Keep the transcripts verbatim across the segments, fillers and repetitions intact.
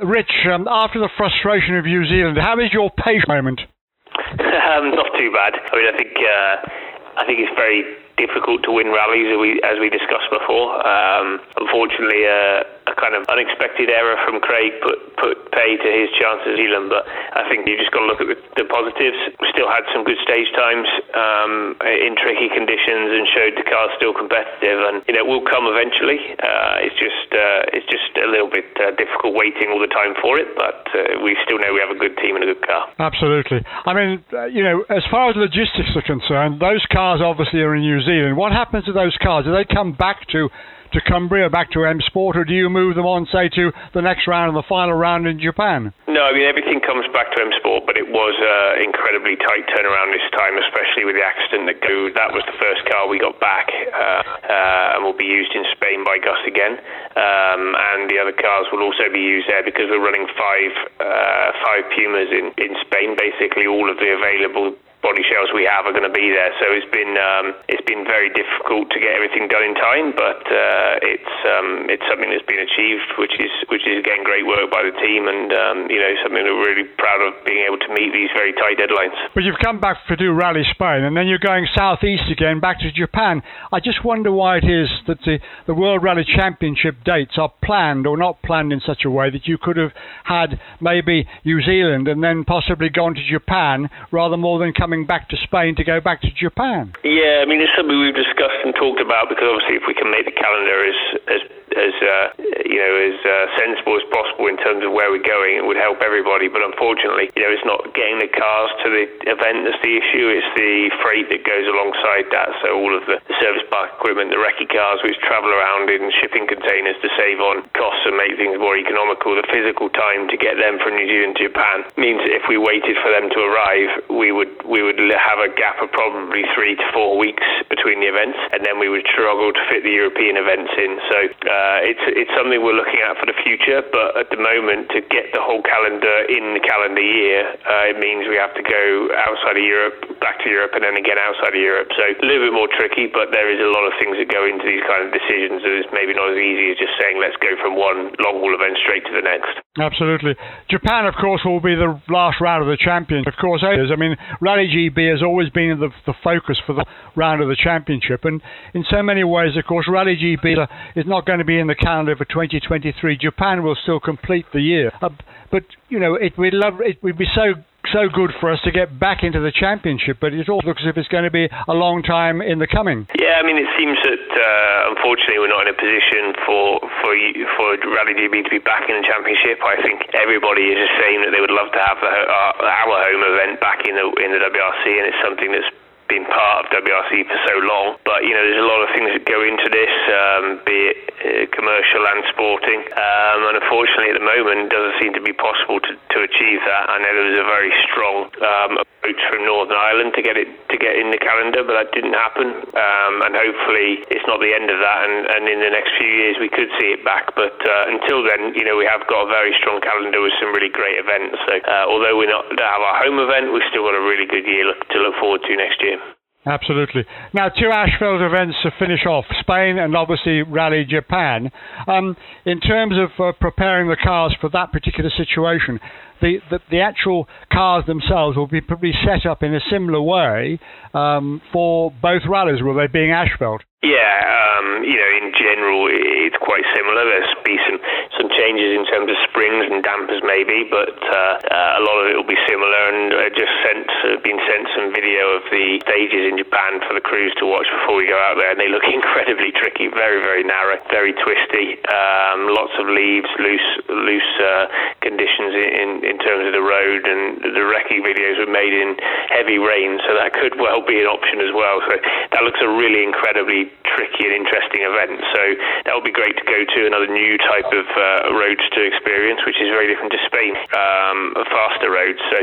Rich, um, after the frustration of New Zealand, how is your pace moment? um, not too bad. I mean, I think uh, I think it's very difficult to win rallies, as we, as we discussed before. Um, unfortunately, uh, a kind of unexpected error from Craig put put pay to his chance at New Zealand, but I think you've just got to look at the, the positives. We still had some good stage times um, in tricky conditions and showed the car's still competitive, and you know it will come eventually. Uh, it's just uh, it's just a little bit uh, difficult waiting all the time for it, but uh, we still know we have a good team and a good car. Absolutely. I mean, uh, you know, as far as logistics are concerned, those cars obviously are in New Zealand. What happens to those cars? Do they come back to, to Cumbria, back to M Sport, or do you move them on, say, to the next round and the final round in Japan? No, I mean, everything comes back to M Sport, but it was an uh, incredibly tight turnaround this time, especially with the accident that go. That was the first car we got back uh, uh, and will be used in Spain by Gus again. Um, and the other cars will also be used there because we're running five, uh, five Pumas in, in Spain, basically all of the available body shells we have are going to be there, so it's been um, it's been very difficult to get everything done in time, but uh, it's um, it's something that's been achieved, which is which is again great work by the team, and um, you know something that we're really proud of, being able to meet these very tight deadlines. But you've come back to do Rally Spain, and then you're going southeast again, back to Japan. I just wonder why it is that the the World Rally Championship dates are planned or not planned in such a way that you could have had maybe New Zealand and then possibly gone to Japan rather more than coming coming back to Spain to go back to Japan. Yeah, I mean, it's something we've discussed and talked about, because obviously if we can make the calendar as as, as uh, you know, as uh, sensible as possible in terms of where we're going, it would help everybody. But unfortunately, you know, it's not getting the cars to the event that's the issue, it's the freight that goes alongside that. So all of the service park equipment, the recce cars, which travel around in shipping containers to save on costs and make things more economical, the physical time to get them from New Zealand to Japan means that if we waited for them to arrive, we would we We would have a gap of probably three to four weeks between the events, and then we would struggle to fit the European events in. So uh, it's it's something we're looking at for the future, but at the moment, to get the whole calendar in the calendar year, uh, it means we have to go outside of Europe, back to Europe, and then again outside of Europe. So a little bit more tricky, but there is a lot of things that go into these kind of decisions, and it's maybe not as easy as just saying let's go from one long haul event straight to the next. Absolutely. Japan, of course, will be the last round of the champions. Of course, it is. I mean, Rally G B has always been the, the focus for the round of the championship, and in so many ways, of course, Rally G B is not going to be in the calendar for twenty twenty-three. Japan will still complete the year, uh, but you know, it would love it would be so so good for us to get back into the championship, but it all looks as if it's going to be a long time in the coming. Yeah, I mean, it seems that uh, unfortunately we're not in a position for for for Rally G B to be back in the championship. I think everybody is just saying that they would love to have the, uh, our home event back in the in the W R C, and it's something that's been part of W R C for so long, but you know there's a lot of things that go into this, um, be it uh, commercial and sporting, um, and unfortunately at the moment it doesn't seem to be possible to, to achieve that. I know there was a very strong um, approach from Northern Ireland to get it to get in the calendar, but that didn't happen, um, and hopefully it's not the end of that, and, and in the next few years we could see it back, but uh, until then, you know, we have got a very strong calendar with some really great events, so uh, although we're not to have our home event, we've still got a really good year look, to look forward to next year. Absolutely. Now, two Ashfield events to finish off, Spain and obviously Rally Japan. Um, in terms of uh, preparing the cars for that particular situation, the, the, the actual cars themselves will be probably set up in a similar way um, for both rallies, will they, being Ashfield? Yeah, um, you know, in general, it's quite similar. There's been some, some changes in terms of springs and dampers maybe, but uh, uh, a lot of it will be similar, and I've just sent, uh, been sent some video of the stages in Japan for the crews to watch before we go out there, and they look incredibly tricky, very, very narrow, very twisty, um, lots of leaves, loose loose uh, conditions in, in terms of the road, and the recce videos were made in heavy rain, so that could well be an option as well. So that looks a really incredibly tricky and interesting event, so that would be great to go to, another new type of uh, roads to experience, which is very different to Spain, um, faster roads. So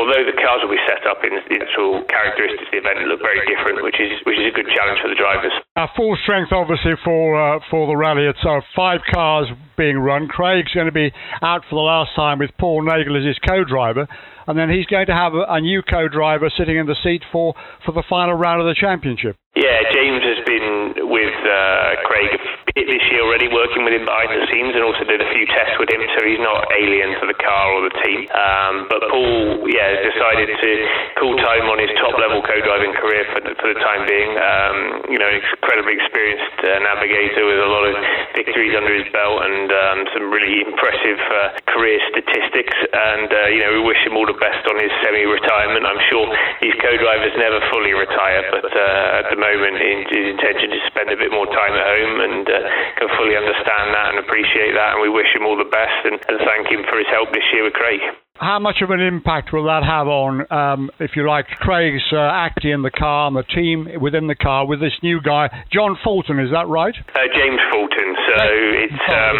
although the cars will be set up in the actual characteristics of the event, look very different, which is which is a good challenge for the drivers. Uh, full strength obviously for uh, for the rally itself, five cars being run. Craig's going to be out for the last time with Paul Nagel as his co-driver, and then he's going to have a, a new co-driver sitting in the seat for, for the final round of the championship. Yeah, James has been been with uh, Craig this year already, working with him behind the scenes, and also did a few tests with him, so he's not alien to the car or the team. Um, but Paul, yeah, has decided to call time on his top-level co-driving career for the, for the time being. Um, you know, incredibly experienced uh, navigator with a lot of victories under his belt and um, some really impressive uh, career statistics. And uh, you know, we wish him all the best on his semi-retirement. I'm sure these co-drivers never fully retire, but uh, at the moment, his intention is to spend a bit more time at home, and uh, can fully understand that and appreciate that. And we wish him all the best, and, and thank him for his help this year with Craig. How much of an impact will that have on, um, if you like, Craig's uh, acting in the car and the team within the car with this new guy, John Fulton? Is that right? Uh, James Fulton. So yeah. it's. Um,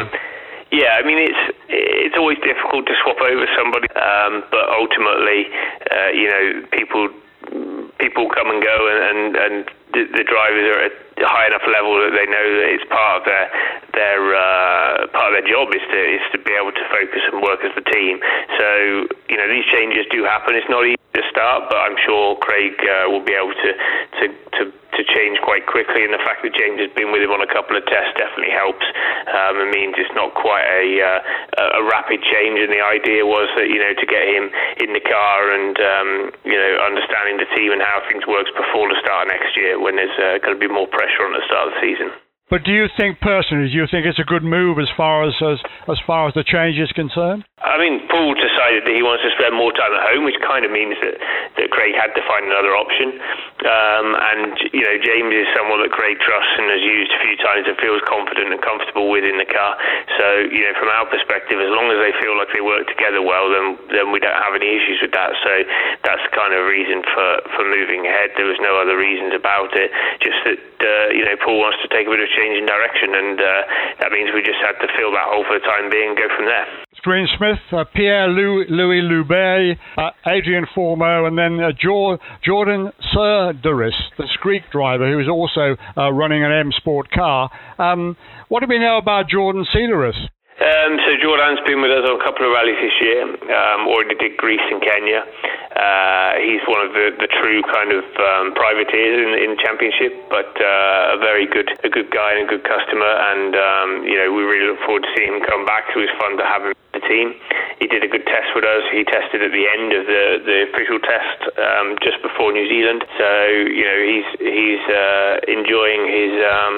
Yeah, I mean, it's it's always difficult to swap over somebody, um, but ultimately, uh, you know, people people come and go, and, and, and the, the drivers are at a high enough level that they know that it's part of their their uh, part of their job is to is to be able to focus and work as the team. So, you know, these changes do happen. It's not easy to start, but I'm sure Craig uh, will be able to to. to to change quite quickly, and the fact that James has been with him on a couple of tests definitely helps. Um, it means it's not quite a, uh, a rapid change, and the idea was that, you know, to get him in the car and, um, you know, understanding the team and how things works before the start of next year, when there's uh, going to be more pressure on the start of the season. But do you think personally, do you think it's a good move as far as, as as far as the change is concerned? I mean, Paul decided that he wants to spend more time at home, which kind of means that, that Craig had to find another option. Um, and, you know, James is someone that Craig trusts and has used a few times and feels confident and comfortable with in the car. So, you know, from our perspective, as long as they feel like they work together well, then then we don't have any issues with that. So that's kind of a reason for, for moving ahead. There was no other reasons about it, just that, uh, you know, Paul wants to take a bit of change in direction, and uh, that means we just had to fill that hole for the time being and go from there. Green Smith, uh, Pierre-Louis Loubet, uh, Adrian Formo, and then uh, jo- Jordan Serderis, this Greek driver who is also uh, running an M Sport car. Um, what do we know about Jordan Serderis? Um, so Jordan's been with us on a couple of rallies this year, um, already did Greece and Kenya. Uh, he's one of the, the true kind of um, privateers in, in the championship, but uh, a very good a good guy and a good customer, and um, you know, we really look forward to seeing him come back. It was fun to have him on the team. He did a good test with us. He tested at the end of the, the official test um, just before New Zealand. So, you know, he's he's uh, enjoying his um,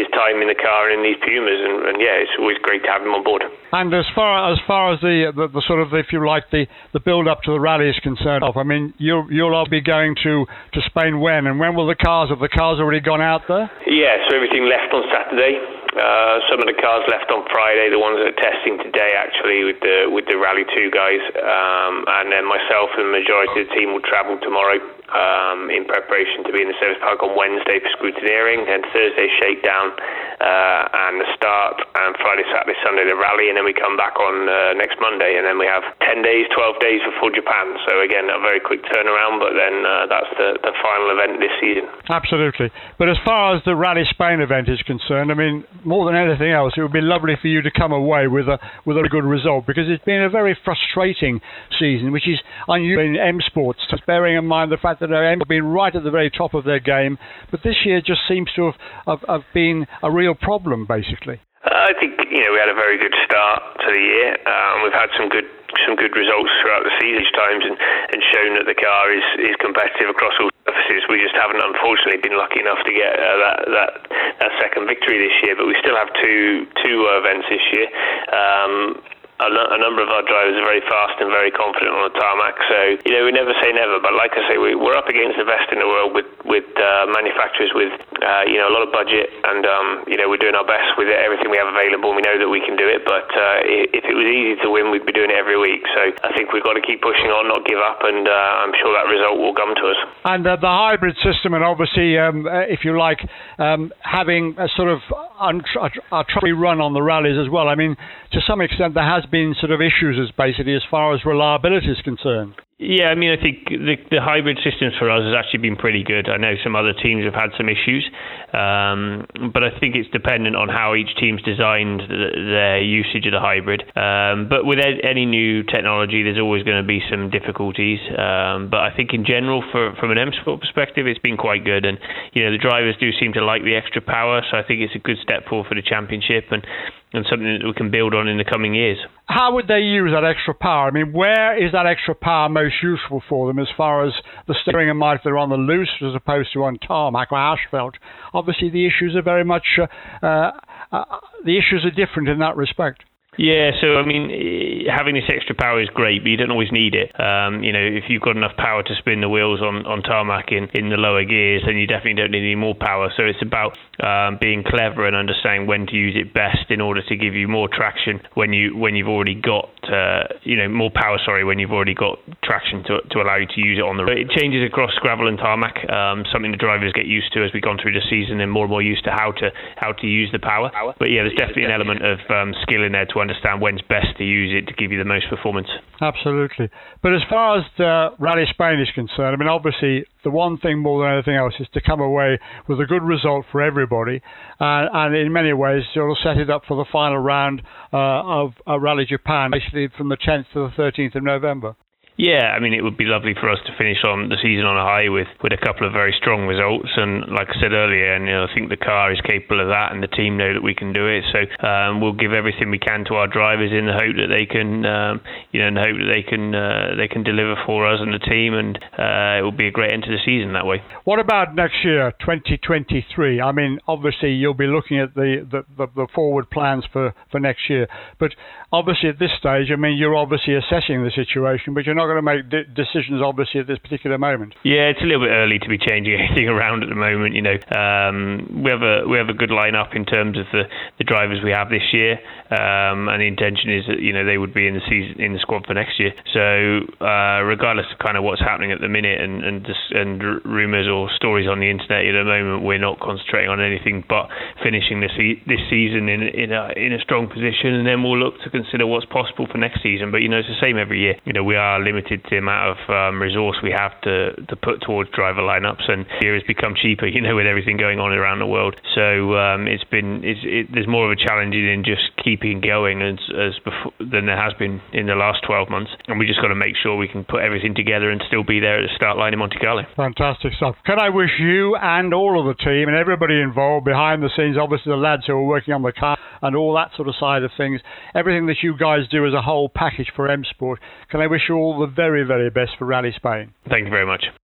his time in the car and in these Pumas, and, and yeah, it's always great to have him on board. And as far as far as the, the, the sort of, if you like, the, the build-up to the rally is concerned, I mean, you'll, you'll all be going to, to Spain when? And when will the cars, have the cars already gone out there? Yeah, so everything left on Saturday. Uh, some of the cars left on Friday, the ones that are testing today, actually, with the with the Rally two guys. Um, and then myself and the majority of the team will travel tomorrow um, in preparation to be in the service park on Wednesday for scrutineering, and Thursday shakedown uh, and the start, and Friday, Saturday, Sunday, the rally, and then we come back on uh, next Monday, and then we have ten days, twelve days before Japan. So again, a very quick turnaround, but then uh, that's the, the final event this season. Absolutely. But as far as the Rally Spain event is concerned, I mean, more than anything else, it would be lovely for you to come away with a with a good result, because it's been a very frustrating season, which is unusual in M Sports, bearing in mind the fact that M have been right at the very top of their game, but this year just seems to have, have, have been a real problem, basically. I think, you know, we had a very good start to the year. Um, we've had some good some good results throughout the season times, and, and shown that the car is, is competitive across all surfaces. We just haven't, unfortunately, been lucky enough to get uh, that, that that second victory this year. But we still have two two events this year. Um, A number of our drivers are very fast and very confident on the tarmac, so, you know, we never say never, but like I say, we, we're up against the best in the world with, with uh, manufacturers with, uh, you know, a lot of budget, and, um, you know, we're doing our best with everything we have available, and we know that we can do it, but uh, if it was easy to win, we'd be doing it every week, so I think we've got to keep pushing on, not give up, and uh, I'm sure that result will come to us. And uh, the hybrid system, and obviously, um, if you like, um, having a sort of a trophy run on the rallies as well, I mean, to some extent, there has been sort of issues as basically as far as reliability is concerned. Yeah, I mean, I think the, the hybrid systems for us has actually been pretty good. I know some other teams have had some issues, um, but I think it's dependent on how each team's designed th- their usage of the hybrid. Um, but with ed- any new technology, there's always going to be some difficulties. Um, but I think in general, for, from an M Sport perspective, it's been quite good. And, you know, the drivers do seem to like the extra power, so I think it's a good step forward for the championship and, and something that we can build on in the coming years. How would they use that extra power? I mean, where is that extra power most useful for them as far as the steering and might they're on the loose as opposed to on tarmac or asphalt? Obviously, the issues are very much, uh, uh, uh, the issues are different in that respect. Yeah, so I mean, having this extra power is great, but you don't always need it. Um, you know, if you've got enough power to spin the wheels on, on tarmac in, in the lower gears, then you definitely don't need any more power. So it's about um, being clever and understanding when to use it best in order to give you more traction when you when you've already got uh, you know more power. Sorry, when you've already got traction to to allow you to use it on the road. It changes across gravel and tarmac. Um, something the drivers get used to as we've gone through the season and more and more used to how to how to use the power. But yeah, there's definitely an element of um, skill in there to understand when's best to use it to give you the most performance. Absolutely. But as far as the Rally Spain is concerned, I mean, obviously, the one thing more than anything else is to come away with a good result for everybody. Uh, and in many ways, sort of set it up for the final round uh, of uh, Rally Japan, basically from the tenth to the thirteenth of November. Yeah, I mean, it would be lovely for us to finish on the season on a high with, with a couple of very strong results. And like I said earlier, and you know, I think the car is capable of that and the team know that we can do it. So um, we'll give everything we can to our drivers in the hope that they can, um, you know, in the hope that they can uh, they can deliver for us and the team. And uh, it will be a great end to the season that way. What about next year, twenty twenty-three? I mean, obviously, you'll be looking at the, the, the, the forward plans for, for next year. But obviously, at this stage, I mean, you're obviously assessing the situation, but you're not going to make de- decisions obviously at this particular moment. Yeah, it's a little bit early to be changing anything around at the moment. You know, um, we have a we have a good lineup in terms of the, the drivers we have this year, um, and the intention is that you know they would be in the season in the squad for next year. So uh, regardless of kind of what's happening at the minute and and, dis- and r- rumours or stories on the internet at the moment, we're not concentrating on anything but finishing this e- this season in in a in a strong position, and then we'll look to consider what's possible for next season. But you know, it's the same every year. You know, we are limited. limited the amount of um, resource we have to, to put towards driver lineups, and here has become cheaper, you know, with everything going on around the world. So um, it's been it's, it, there's more of a challenge in just keeping going as, as before, than there has been in the last twelve months, and we just got to make sure we can put everything together and still be there at the start line in Monte Carlo. Fantastic stuff. Can I wish you and all of the team and everybody involved behind the scenes, obviously the lads who are working on the car and all that sort of side of things, everything that you guys do as a whole package for M Sport, can I wish you all the very, very best for Rally Spain? Thank you very much.